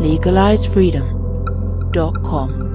LegaliseFreedom.com.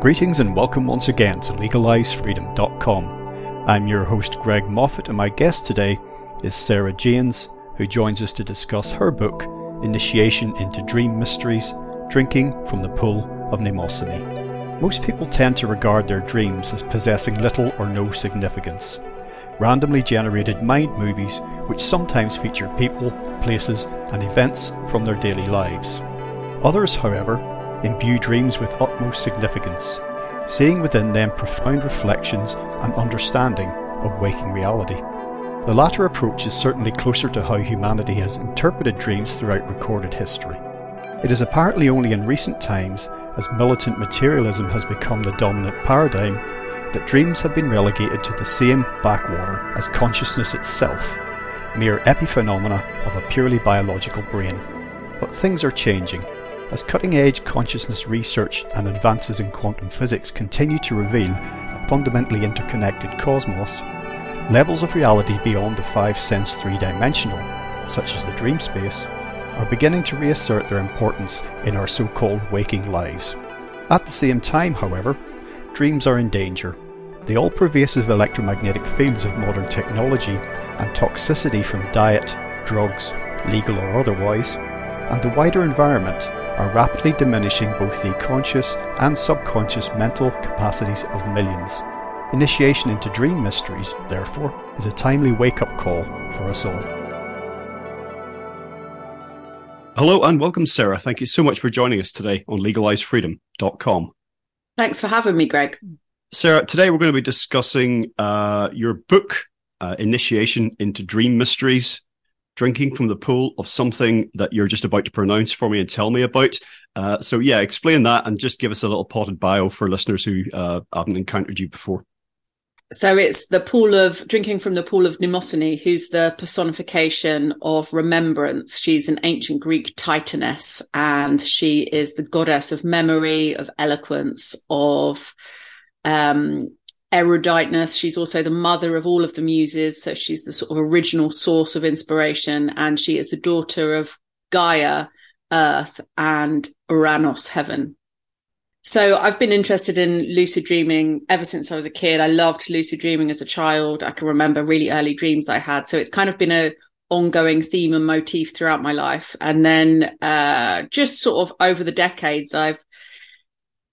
Greetings and welcome once again to LegaliseFreedom.com. I'm your host Greg Moffitt, and my guest today is Sarah Janes, who joins us to discuss her book, Initiation into Dream Mysteries, Drinking from the Pool of Mnemosyne. Most people tend to regard their dreams as possessing little or no significance. Randomly generated mind movies which sometimes feature people, places and events from their daily lives. Others, however, imbue dreams with utmost significance, seeing within them profound reflections and understanding of waking reality. The latter approach is certainly closer to how humanity has interpreted dreams throughout recorded history. It is apparently only in recent times, as militant materialism has become the dominant paradigm, that dreams have been relegated to the same backwater as consciousness itself, mere epiphenomena of a purely biological brain. But things are changing, as cutting-edge consciousness research and advances in quantum physics continue to reveal a fundamentally interconnected cosmos, levels of reality beyond the five-sense three-dimensional, such as the dream space, are beginning to reassert their importance in our so-called waking lives. At the same time, however, dreams are in danger. The all-pervasive electromagnetic fields of modern technology and toxicity from diet, drugs, legal or otherwise, and the wider environment are rapidly diminishing both the conscious and subconscious mental capacities of millions. Initiation into Dream Mysteries, therefore, is a timely wake-up call for us all. Hello and welcome, Sarah. Thank you so much for joining us today on LegaliseFreedom.com. Thanks for having me, Greg. Sarah, today we're going to be discussing your book, Initiation into Dream Mysteries, Drinking from the Pool of Something that you're just about to pronounce for me and tell me about. So explain that and just give us a little potted bio for listeners who haven't encountered you before. So it's the pool of drinking from the pool of Mnemosyne, who's the personification of remembrance. She's an ancient Greek titaness, and she is the goddess of memory, of eloquence, of eruditeness. She's also the mother of all of the muses, so she's the sort of original source of inspiration, and she is the daughter of Gaia, Earth, and Uranos, Heaven. So I've been interested in lucid dreaming ever since I was a kid. I loved lucid dreaming as a child. I can remember really early dreams I had, so it's kind of been a ongoing theme and motif throughout my life. And then just sort of over the decades, I've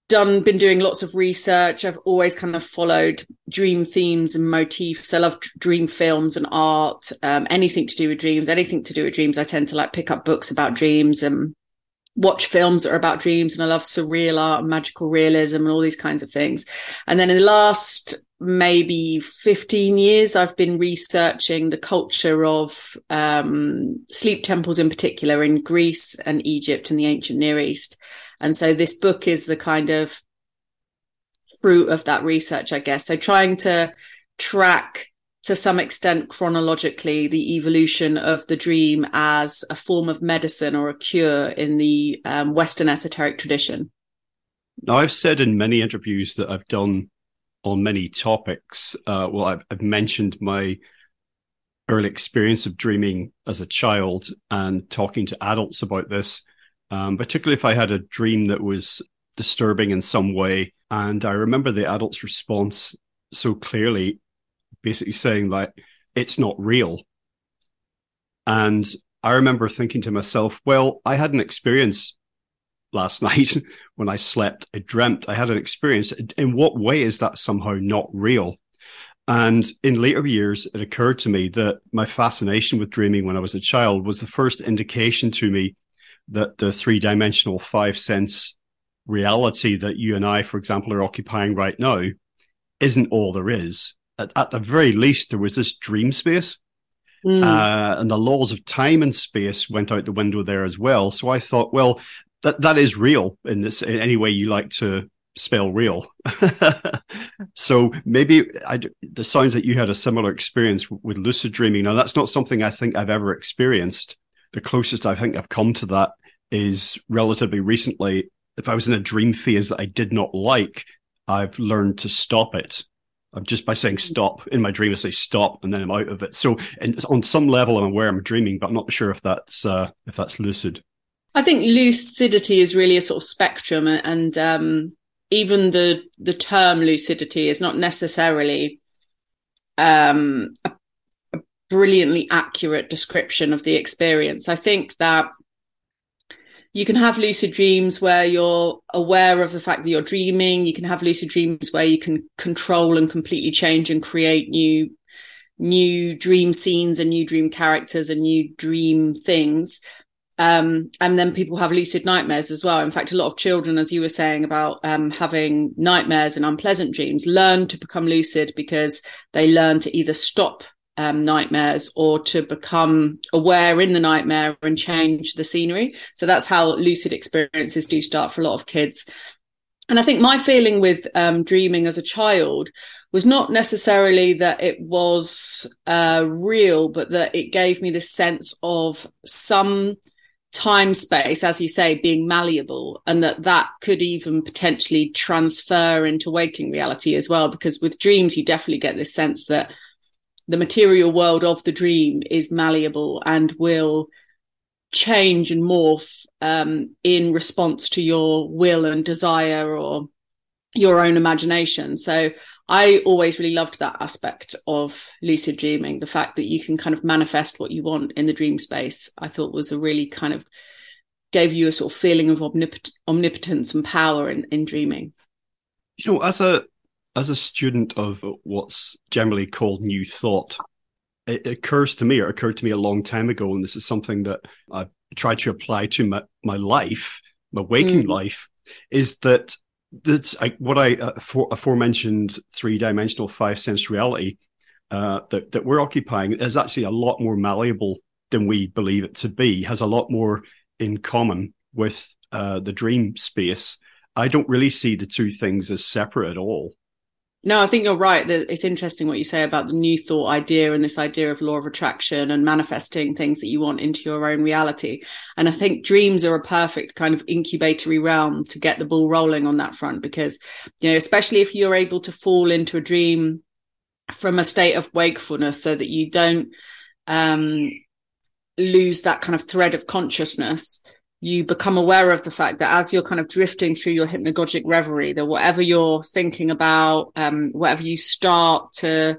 been doing lots of research. I've always kind of followed dream themes and motifs. I love dream films and art, anything to do with dreams, I tend to like pick up books about dreams and watch films that are about dreams. And I love surreal art and magical realism and all these kinds of things. And then in the last maybe 15 years, I've been researching the culture of sleep temples, in particular in Greece and Egypt and the ancient Near East. And so this book is the kind of fruit of that research, I guess. So trying to track to some extent chronologically the evolution of the dream as a form of medicine or a cure in the Western esoteric tradition. Now, I've said in many interviews that I've done on many topics, I've mentioned my early experience of dreaming as a child and talking to adults about this. Particularly if I had a dream that was disturbing in some way. And I remember the adult's response so clearly, basically saying like, it's not real. And I remember thinking to myself, well, I had an experience last night when I slept, I dreamt, I had an experience. In what way is that somehow not real? And in later years, it occurred to me that my fascination with dreaming when I was a child was the first indication to me that the three-dimensional five-sense reality that you and I, for example, are occupying right now isn't all there is. At the very least, there was this dream space. And the laws of time and space went out the window there as well. So I thought, well, that is real in this, in any way you like to spell real. So maybe the sounds that you had a similar experience with lucid dreaming. Now, that's not something I think I've ever experienced. The closest I think I've come to that is relatively recently. If I was in a dream phase that I did not like, I've learned to stop it. I'm just by saying stop in my dream, I say stop, and then I'm out of it. So, and on some level, I'm aware I'm dreaming, but I'm not sure if that's lucid. I think lucidity is really a sort of spectrum, and even the term lucidity is not necessarily a brilliantly accurate description of the experience. I think that you can have lucid dreams where you're aware of the fact that you're dreaming. You can have lucid dreams where you can control and completely change and create new dream scenes and new dream characters and new dream things. And then people have lucid nightmares as well. In fact, a lot of children, as you were saying about having nightmares and unpleasant dreams, learn to become lucid because they learn to either stop nightmares or to become aware in the nightmare and change the scenery. So that's how lucid experiences do start for a lot of kids. And I think my feeling with dreaming as a child was not necessarily that it was real, but that it gave me this sense of some time space, as you say, being malleable, and that could even potentially transfer into waking reality as well, because with dreams you definitely get this sense that the material world of the dream is malleable and will change and morph in response to your will and desire or your own imagination. So I always really loved that aspect of lucid dreaming. The fact that you can kind of manifest what you want in the dream space, I thought was a really kind of gave you a sort of feeling of omnipotence and power in dreaming. You know, as a student of what's generally called new thought, it occurred to me a long time ago, and this is something that I've tried to apply to my life, my waking life, is that aforementioned three-dimensional five-sense reality that we're occupying is actually a lot more malleable than we believe it to be, has a lot more in common with the dream space. I don't really see the two things as separate at all. No, I think you're right. That it's interesting what you say about the new thought idea and this idea of law of attraction and manifesting things that you want into your own reality. And I think dreams are a perfect kind of incubatory realm to get the ball rolling on that front, because, you know, especially if you're able to fall into a dream from a state of wakefulness so that you don't lose that kind of thread of consciousness. You become aware of the fact that as you're kind of drifting through your hypnagogic reverie, that whatever you're thinking about, whatever you start to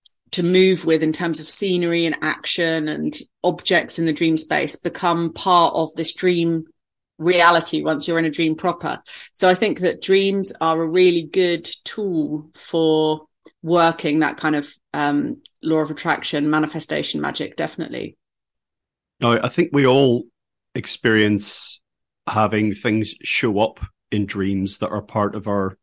move with in terms of scenery and action and objects in the dream space become part of this dream reality once you're in a dream proper. So I think that dreams are a really good tool for working that kind of law of attraction, manifestation magic, definitely. Now, I think we all experience having things show up in dreams that are part of our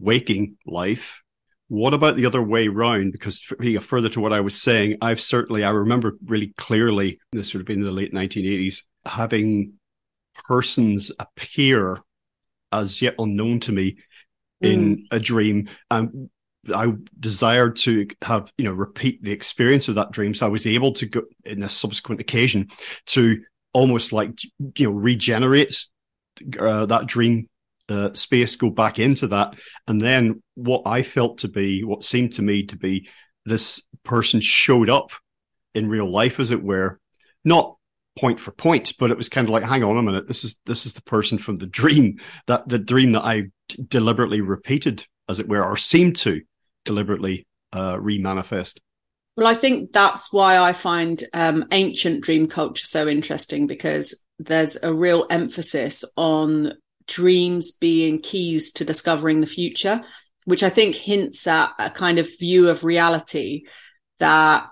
waking life. What about the other way round? Because further to what I was saying, I remember really clearly, this would have been in the late 1980s, having persons appear as yet unknown to me in a dream. And I desired to have, repeat the experience of that dream. So I was able to go in a subsequent occasion to almost like, regenerate that dream space, go back into that. And then what seemed to me to be this person showed up in real life, as it were, not point for point, but it was kind of like, hang on a minute, this is the person from the dream, that the dream that I deliberately repeated, as it were, or seemed to deliberately re-manifest. Well, I think that's why I find ancient dream culture so interesting, because there's a real emphasis on dreams being keys to discovering the future, which I think hints at a kind of view of reality that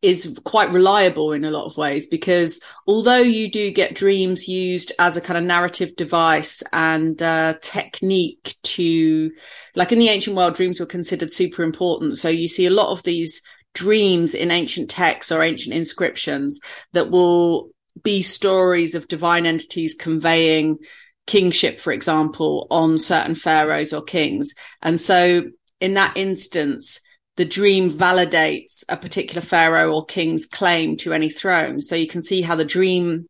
is quite reliable in a lot of ways, because although you do get dreams used as a kind of narrative device and technique to, like in the ancient world, dreams were considered super important. So you see a lot of these dreams in ancient texts or ancient inscriptions that will be stories of divine entities conveying kingship, for example, on certain pharaohs or kings. And so in that instance, the dream validates a particular pharaoh or king's claim to any throne. So you can see how the dream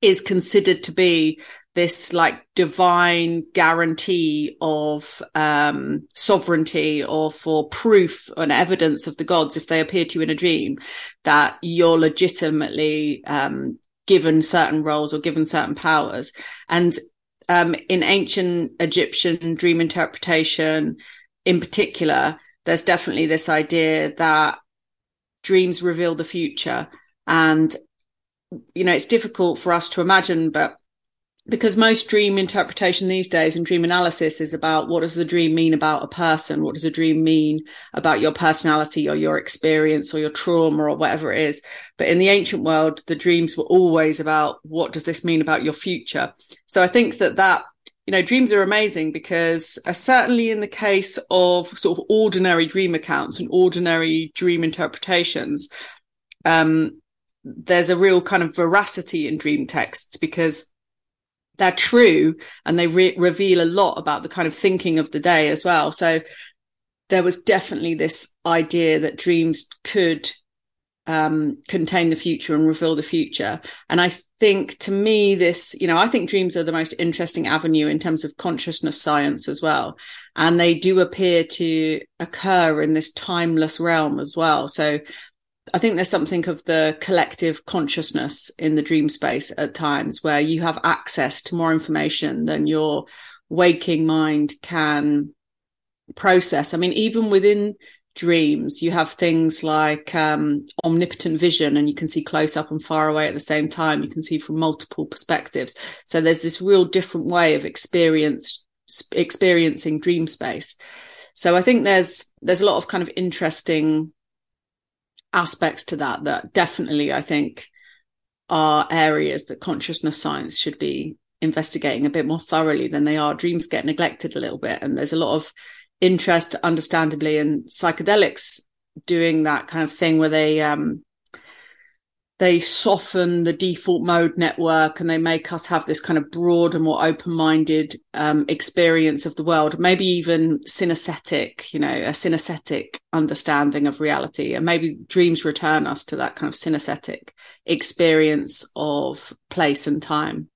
is considered to be this like divine guarantee of sovereignty, or for proof and evidence of the gods, if they appear to you in a dream, that you're legitimately given certain roles or given certain powers. And in ancient Egyptian dream interpretation in particular, there's definitely this idea that dreams reveal the future. And, you know, it's difficult for us to imagine, but because most dream interpretation these days and dream analysis is about what does the dream mean about a person? What does a dream mean about your personality or your experience or your trauma or whatever it is? But in the ancient world, the dreams were always about what does this mean about your future? So I think that you know, dreams are amazing because certainly in the case of sort of ordinary dream accounts and ordinary dream interpretations, there's a real kind of veracity in dream texts because they're true and they reveal a lot about the kind of thinking of the day as well. So there was definitely this idea that dreams could contain the future and reveal the future. And I think, to me, this, you know, I think dreams are the most interesting avenue in terms of consciousness science as well. And they do appear to occur in this timeless realm as well. So I think there's something of the collective consciousness in the dream space at times where you have access to more information than your waking mind can process. I mean, even within dreams, you have things like omnipotent vision, and you can see close up and far away at the same time. You can see from multiple perspectives. So there's this real different way of experiencing dream space. So I think there's a lot of kind of interesting aspects to that definitely, I think, are areas that consciousness science should be investigating a bit more thoroughly than they are. Dreams get neglected a little bit, and there's a lot of interest, understandably, in psychedelics doing that kind of thing where they soften the default mode network and they make us have this kind of broader, more open-minded experience of the world, maybe even synesthetic, you know, a synesthetic understanding of reality. And maybe dreams return us to that kind of synesthetic experience of place and time.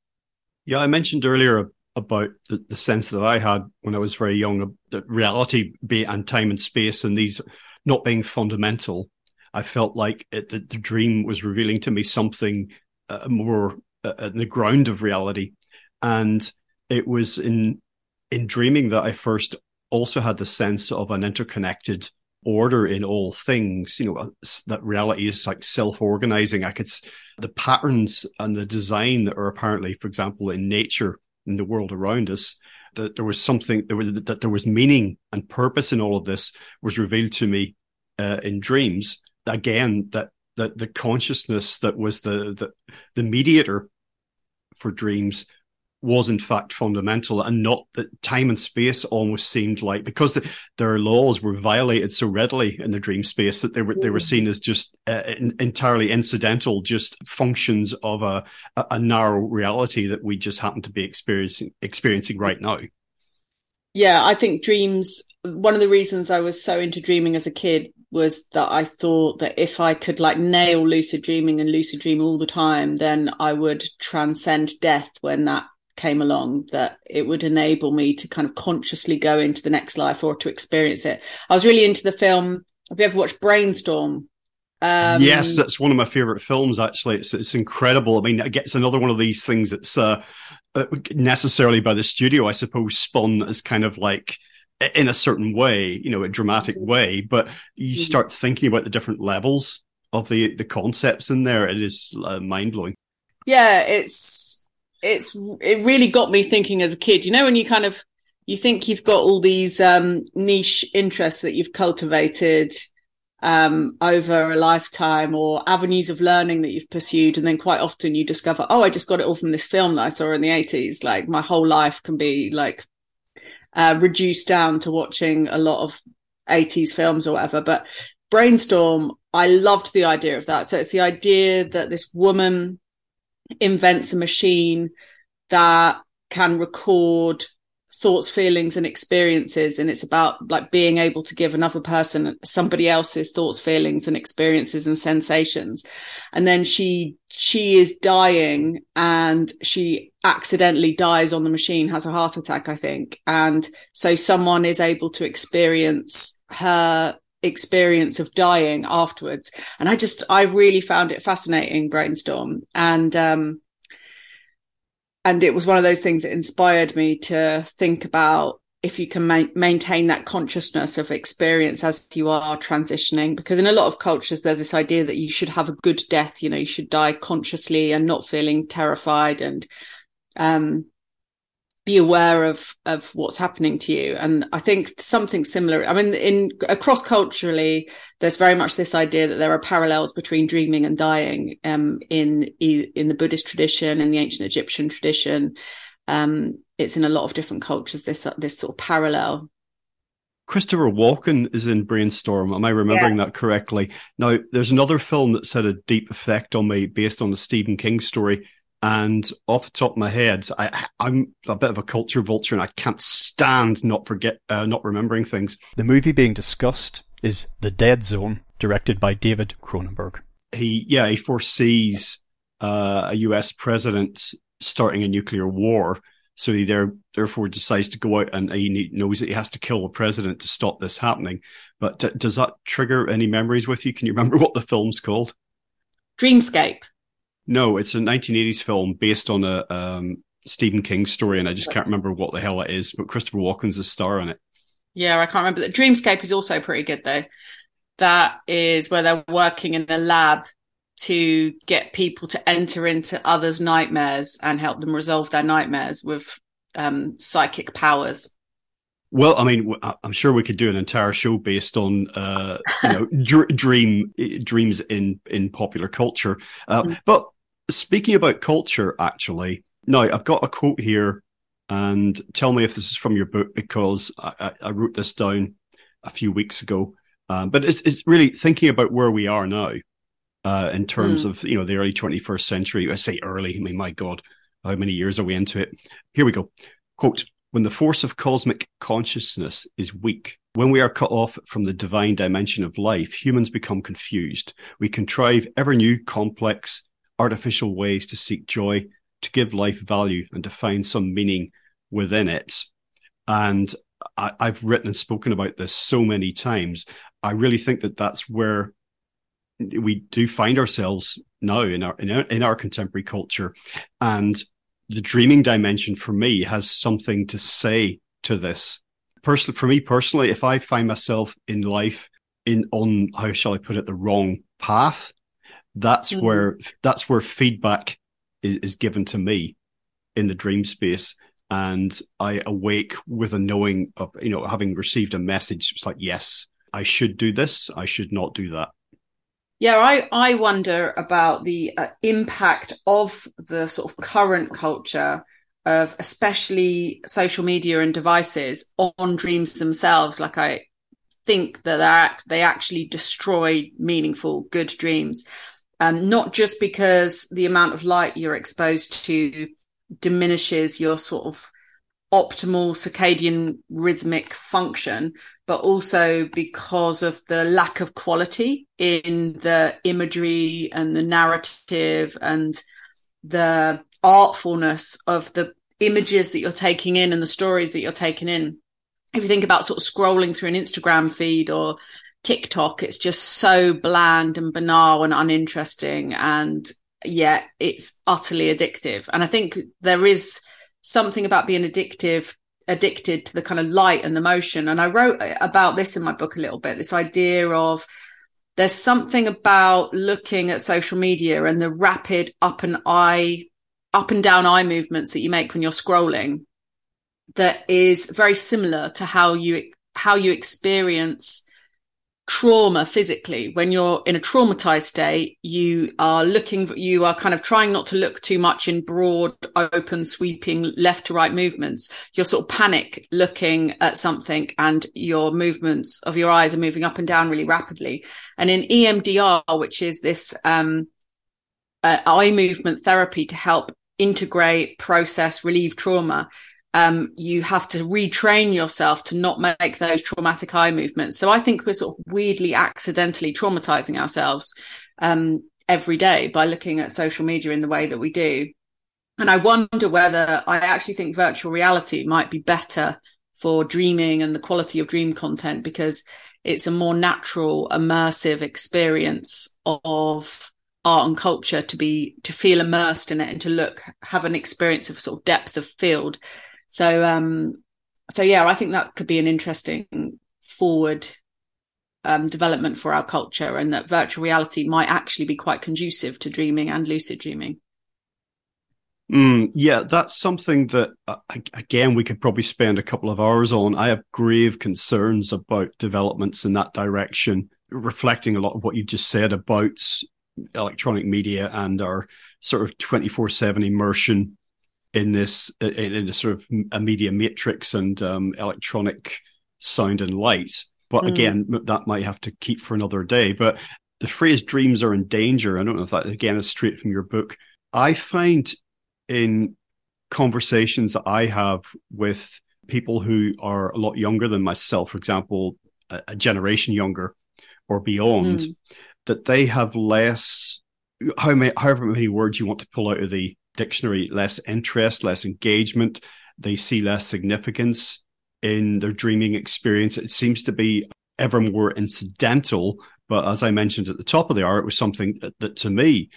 Yeah, I mentioned earlier about the sense that I had when I was very young, that reality and time and space and these not being fundamental. I felt like the dream was revealing to me something more at the ground of reality. And it was in dreaming that I first also had the sense of an interconnected order in all things, you know, that reality is like self-organizing. The patterns and the design that are apparently, for example, in nature, in the world around us, that there was something, that there was meaning and purpose in all of this, was revealed to me in dreams. Again, that the consciousness that was the mediator for dreams was in fact fundamental, and not that time and space almost seemed like, because their laws were violated so readily in the dream space, that they were seen as just entirely incidental, just functions of a narrow reality that we just happen to be experiencing right now. Yeah, I think dreams, one of the reasons I was so into dreaming as a kid was that I thought that if I could like nail lucid dreaming and lucid dream all the time, then I would transcend death when that came along, that it would enable me to kind of consciously go into the next life or to experience it. I was really into the film. Have you ever watched Brainstorm? Yes, that's one of my favorite films, actually. It's incredible. I mean, it's another one of these things that's necessarily by the studio, I suppose, spun as kind of like in a certain way, you know, a dramatic way, but you start thinking about the different levels of the concepts in there. It is mind-blowing. Yeah, it really got me thinking as a kid. You know, when you kind of, you think you've got all these niche interests that you've cultivated over a lifetime, or avenues of learning that you've pursued. And then quite often you discover, oh, I just got it all from this film that I saw in the 80s. Like my whole life can be like reduced down to watching a lot of 80s films or whatever. But Brainstorm, I loved the idea of that. So it's the idea that this woman invents a machine that can record thoughts, feelings and experiences, and it's about like being able to give another person somebody else's thoughts, feelings and experiences and sensations. And then she is dying, and she accidentally dies on the machine, has a heart attack, I think, and so someone is able to experience her experience of dying afterwards. And I really found it fascinating, Brainstorm, and it was one of those things that inspired me to think about if you can maintain that consciousness of experience as you are transitioning, because in a lot of cultures, there's this idea that you should have a good death. You know, you should die consciously and not feeling terrified, and be aware of what's happening to you. And I think something similar, I mean, across culturally, there's very much this idea that there are parallels between dreaming and dying in the Buddhist tradition, in the ancient Egyptian tradition. It's in a lot of different cultures, this sort of parallel. Christopher Walken is in Brainstorm. Am I remembering that correctly? Now, there's another film that's had a deep effect on me based on the Stephen King story. And off the top of my head, I'm a bit of a culture vulture, and I can't stand not remembering things. The movie being discussed is The Dead Zone, directed by David Cronenberg. He foresees a US president starting a nuclear war, so he therefore decides to go out, and he knows that he has to kill the president to stop this happening. But does that trigger any memories with you? Can you remember what the film's called? Dreamscape. No, it's a 1980s film based on a Stephen King story, and I just can't remember what the hell it is, but Christopher Walken's a star in it. Yeah, I can't remember. Dreamscape is also pretty good, though. That is where they're working in a lab to get people to enter into others' nightmares and help them resolve their nightmares with psychic powers. Well, I mean, I'm sure we could do an entire show based on, dreams in popular culture. But speaking about culture, actually, now I've got a quote here, and tell me if this is from your book, because I wrote this down a few weeks ago. But it's really thinking about where we are now in terms of, the early 21st century. I say early, I mean, my God, how many years are we into it? Here we go. Quote, "When the force of cosmic consciousness is weak, when we are cut off from the divine dimension of life, humans become confused. We contrive ever new, complex, artificial ways to seek joy, to give life value, and to find some meaning within it." And I've written and spoken about this so many times. I really think that that's where we do find ourselves now in our contemporary culture. And the dreaming dimension for me has something to say to this. For me personally, if I find myself in life on, how shall I put it, the wrong path, that's where feedback is given to me in the dream space. And I awake with a knowing of, having received a message. It's like, yes, I should do this. I should not do that. Yeah, I wonder about the impact of the sort of current culture of especially social media and devices on dreams themselves. Like, I think that they actually destroy meaningful, good dreams, not just because the amount of light you're exposed to diminishes your sort of optimal circadian rhythmic function, but also because of the lack of quality in the imagery and the narrative and the artfulness of the images that you're taking in and the stories that you're taking in. If you think about sort of scrolling through an Instagram feed or TikTok, it's just so bland and banal and uninteresting, and yet it's utterly addictive. And I think there is something about being addicted to the kind of light and the motion. And I wrote about this in my book a little bit, this idea of there's something about looking at social media and the rapid up and down eye movements that you make when you're scrolling that is very similar to how you experience trauma physically. When you're in a traumatized state, you are kind of trying not to look too much in broad, open, sweeping left to right movements. You're sort of panic looking at something and your movements of your eyes are moving up and down really rapidly. And in EMDR, which is this eye movement therapy to help integrate, process, relieve trauma, you have to retrain yourself to not make those traumatic eye movements. So I think we're sort of weirdly accidentally traumatizing ourselves every day by looking at social media in the way that we do. And I wonder whether I actually think virtual reality might be better for dreaming and the quality of dream content, because it's a more natural, immersive experience of art and culture to feel immersed in it and to have an experience of sort of depth of field. So yeah, I think that could be an interesting forward development for our culture, and that virtual reality might actually be quite conducive to dreaming and lucid dreaming. Yeah, that's something that, again, we could probably spend a couple of hours on. I have grave concerns about developments in that direction, reflecting a lot of what you just said about electronic media and our sort of 24/7 immersion in this sort of a media matrix and electronic sound and light. But again, that might have to keep for another day. But the phrase dreams are in danger, I don't know if that, again, is straight from your book. I find in conversations that I have with people who are a lot younger than myself, for example, a generation younger or beyond, that they have less, however many words you want to pull out of the dictionary, less interest, less engagement. They see less significance in their dreaming experience. It seems to be ever more incidental. But as I mentioned at the top of the hour, it was something that to me,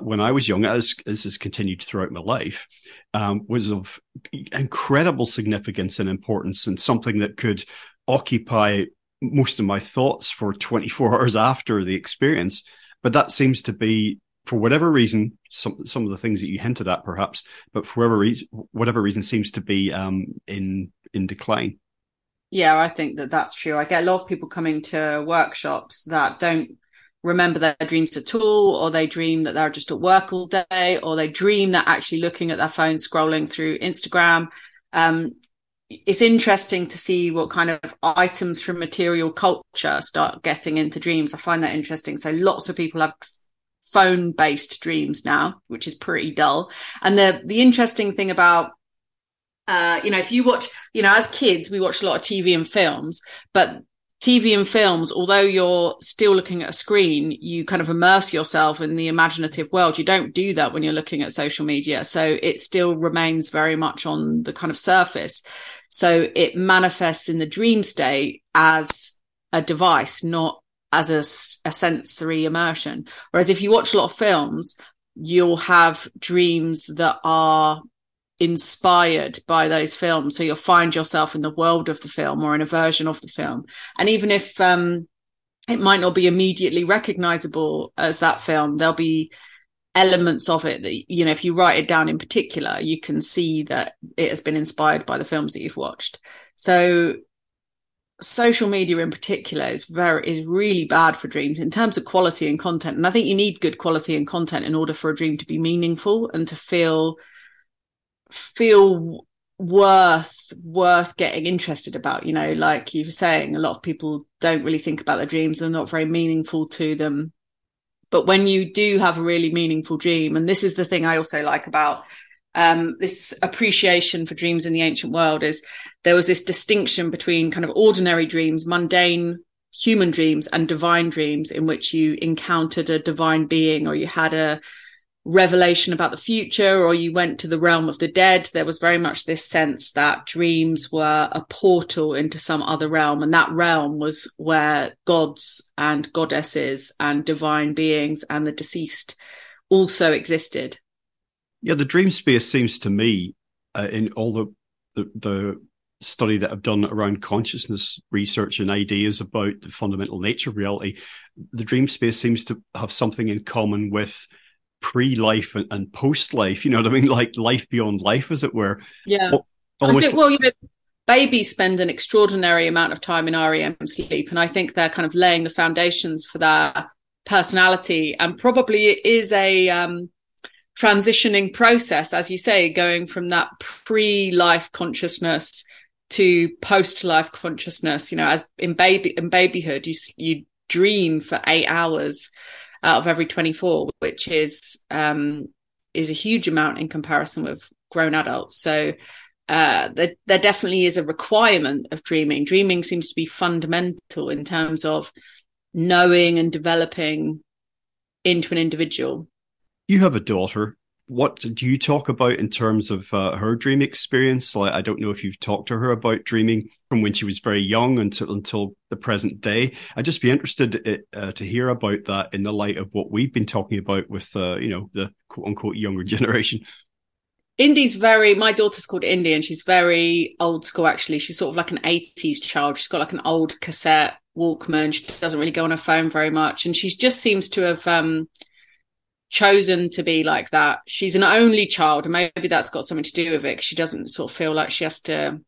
when I was young, as has continued throughout my life, was of incredible significance and importance, and something that could occupy most of my thoughts for 24 hours after the experience. But that seems to be, for whatever reason, some of the things that you hinted at, perhaps, but for whatever reason, seems to be in decline. Yeah, I think that's true. I get a lot of people coming to workshops that don't remember their dreams at all, or they dream that they're just at work all day, or they dream that actually looking at their phone, scrolling through Instagram. It's interesting to see what kind of items from material culture start getting into dreams. I find that interesting. So lots of people have phone-based dreams now, which is pretty dull. And the interesting thing about, if you watch, as kids, we watch a lot of TV and films, but TV and films, although you're still looking at a screen, you kind of immerse yourself in the imaginative world. You don't do that when you're looking at social media. So it still remains very much on the kind of surface. So it manifests in the dream state as a device, not as a sensory immersion. Whereas if you watch a lot of films, you'll have dreams that are inspired by those films, so you'll find yourself in the world of the film or in a version of the film. And even if it might not be immediately recognizable as that film, there'll be elements of it that, if you write it down in particular, you can see that it has been inspired by the films that you've watched. So social media in particular is really bad for dreams in terms of quality and content. And I think you need good quality and content in order for a dream to be meaningful and to feel worth getting interested about. Like you were saying, a lot of people don't really think about their dreams. They're not very meaningful to them. But when you do have a really meaningful dream, and this is the thing I also like about this appreciation for dreams in the ancient world, is there was this distinction between kind of ordinary dreams, mundane human dreams, and divine dreams, in which you encountered a divine being, or you had a revelation about the future, or you went to the realm of the dead. There was very much this sense that dreams were a portal into some other realm, and that realm was where gods and goddesses and divine beings and the deceased also existed. Yeah, the dream space seems to me, in all the study that I've done around consciousness research and ideas about the fundamental nature of reality, the dream space seems to have something in common with pre-life and post-life, like life beyond life, as it were. Yeah. Almost. Well, Babies spend an extraordinary amount of time in REM sleep, and I think they're kind of laying the foundations for their personality. And probably it is a transitioning process, as you say, going from that pre-life consciousness to post-life consciousness. You know, as in babyhood, you dream for 8 hours out of every 24, which is a huge amount in comparison with grown adults. So there definitely is a requirement of dreaming. Dreaming seems to be fundamental in terms of knowing and developing into an individual. You have a daughter. What do you talk about in terms of her dream experience? Like, I don't know if you've talked to her about dreaming from when she was very young until the present day. I'd just be interested to hear about that in the light of what we've been talking about with, the quote unquote younger generation. My daughter's called Indy, and she's very old school, actually. She's sort of like an 80s child. She's got like an old cassette Walkman. She doesn't really go on her phone very much. And she just seems to have chosen to be like that. She's an only child, and maybe that's got something to do with it, because she doesn't sort of feel like she has to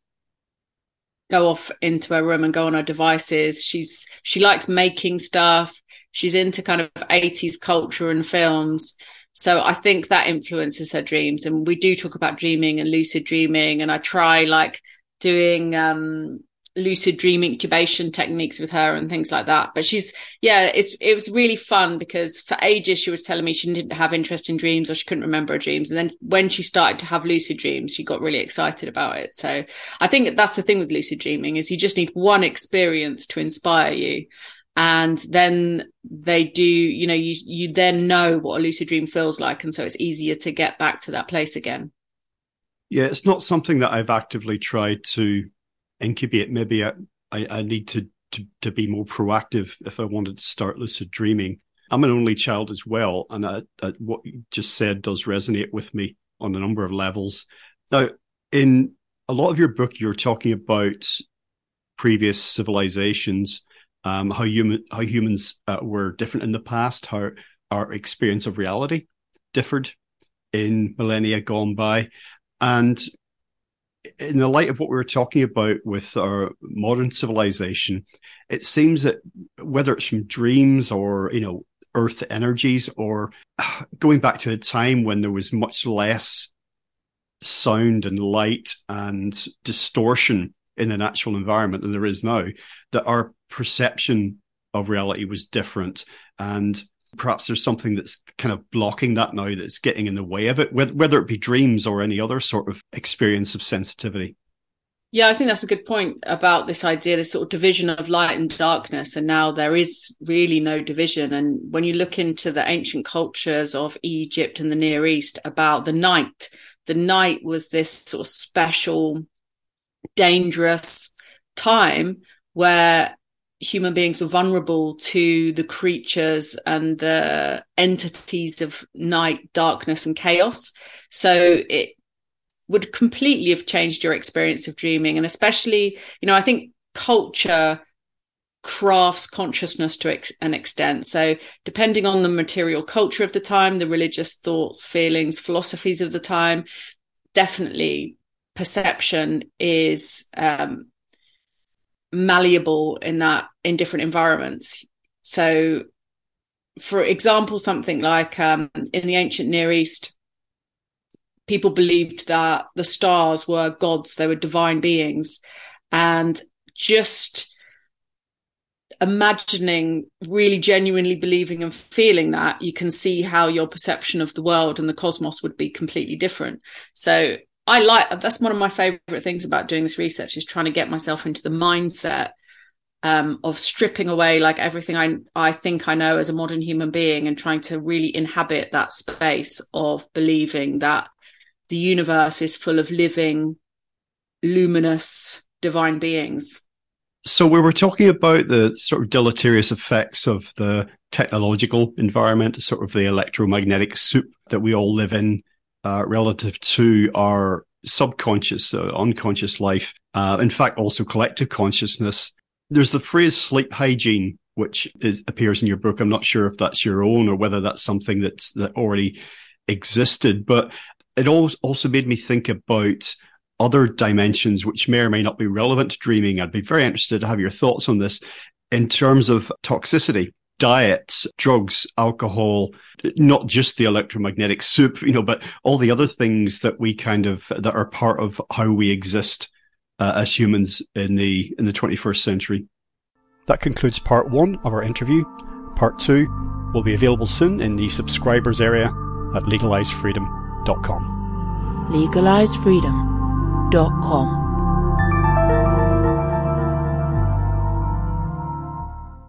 go off into her room and go on her devices. She likes making stuff. She's into kind of 80s culture and films, so I think that influences her dreams. And we do talk about dreaming and lucid dreaming, and I try like doing lucid dream incubation techniques with her and things like that. But it was really fun, because for ages she was telling me she didn't have interest in dreams, or she couldn't remember her dreams. And then when she started to have lucid dreams, she got really excited about it. So I think that's the thing with lucid dreaming, is you just need one experience to inspire you. And then they do, you then know what a lucid dream feels like. And so it's easier to get back to that place again. Yeah, it's not something that I've actively tried to incubate. Maybe I need to be more proactive if I wanted to start lucid dreaming. I'm an only child as well, and what you just said does resonate with me on a number of levels. Now, in a lot of your book, you're talking about previous civilizations, how humans were different in the past, how our experience of reality differed in millennia gone by. And in the light of what we were talking about with our modern civilization, it seems that whether it's from dreams or, earth energies, or going back to a time when there was much less sound and light and distortion in the natural environment than there is now, that our perception of reality was different. And perhaps there's something that's kind of blocking that now, that's getting in the way of it, whether it be dreams or any other sort of experience of sensitivity. Yeah, I think that's a good point about this idea, this sort of division of light and darkness. And now there is really no division. And when you look into the ancient cultures of Egypt and the Near East about the night was this sort of special, dangerous time where human beings were vulnerable to the creatures and the entities of night, darkness and chaos. So it would completely have changed your experience of dreaming. And especially, I think culture crafts consciousness to an extent. So depending on the material culture of the time, the religious thoughts, feelings, philosophies of the time, definitely perception is malleable in different environments. So for example, something like in the ancient Near East, people believed that the stars were gods, they were divine beings. And just imagining, really genuinely believing and feeling that, you can see how your perception of the world and the cosmos would be completely different. So that's one of my favorite things about doing this research, is trying to get myself into the mindset of stripping away like everything I think I know as a modern human being, and trying to really inhabit that space of believing that the universe is full of living, luminous, divine beings. So we were talking about the sort of deleterious effects of the technological environment, sort of the electromagnetic soup that we all live in, relative to our subconscious, unconscious life, in fact, also collective consciousness. There's the phrase sleep hygiene, which appears in your book. I'm not sure if that's your own or whether that's something that already existed, but it also made me think about other dimensions which may or may not be relevant to dreaming. I'd be very interested to have your thoughts on this in terms of toxicity, diets, drugs, alcohol, not just the electromagnetic soup, but all the other things that we that are part of how we exist as humans in the 21st century. That concludes part one of our interview. Part two will be available soon in the subscribers area at legalisefreedom.com. legalisefreedom.com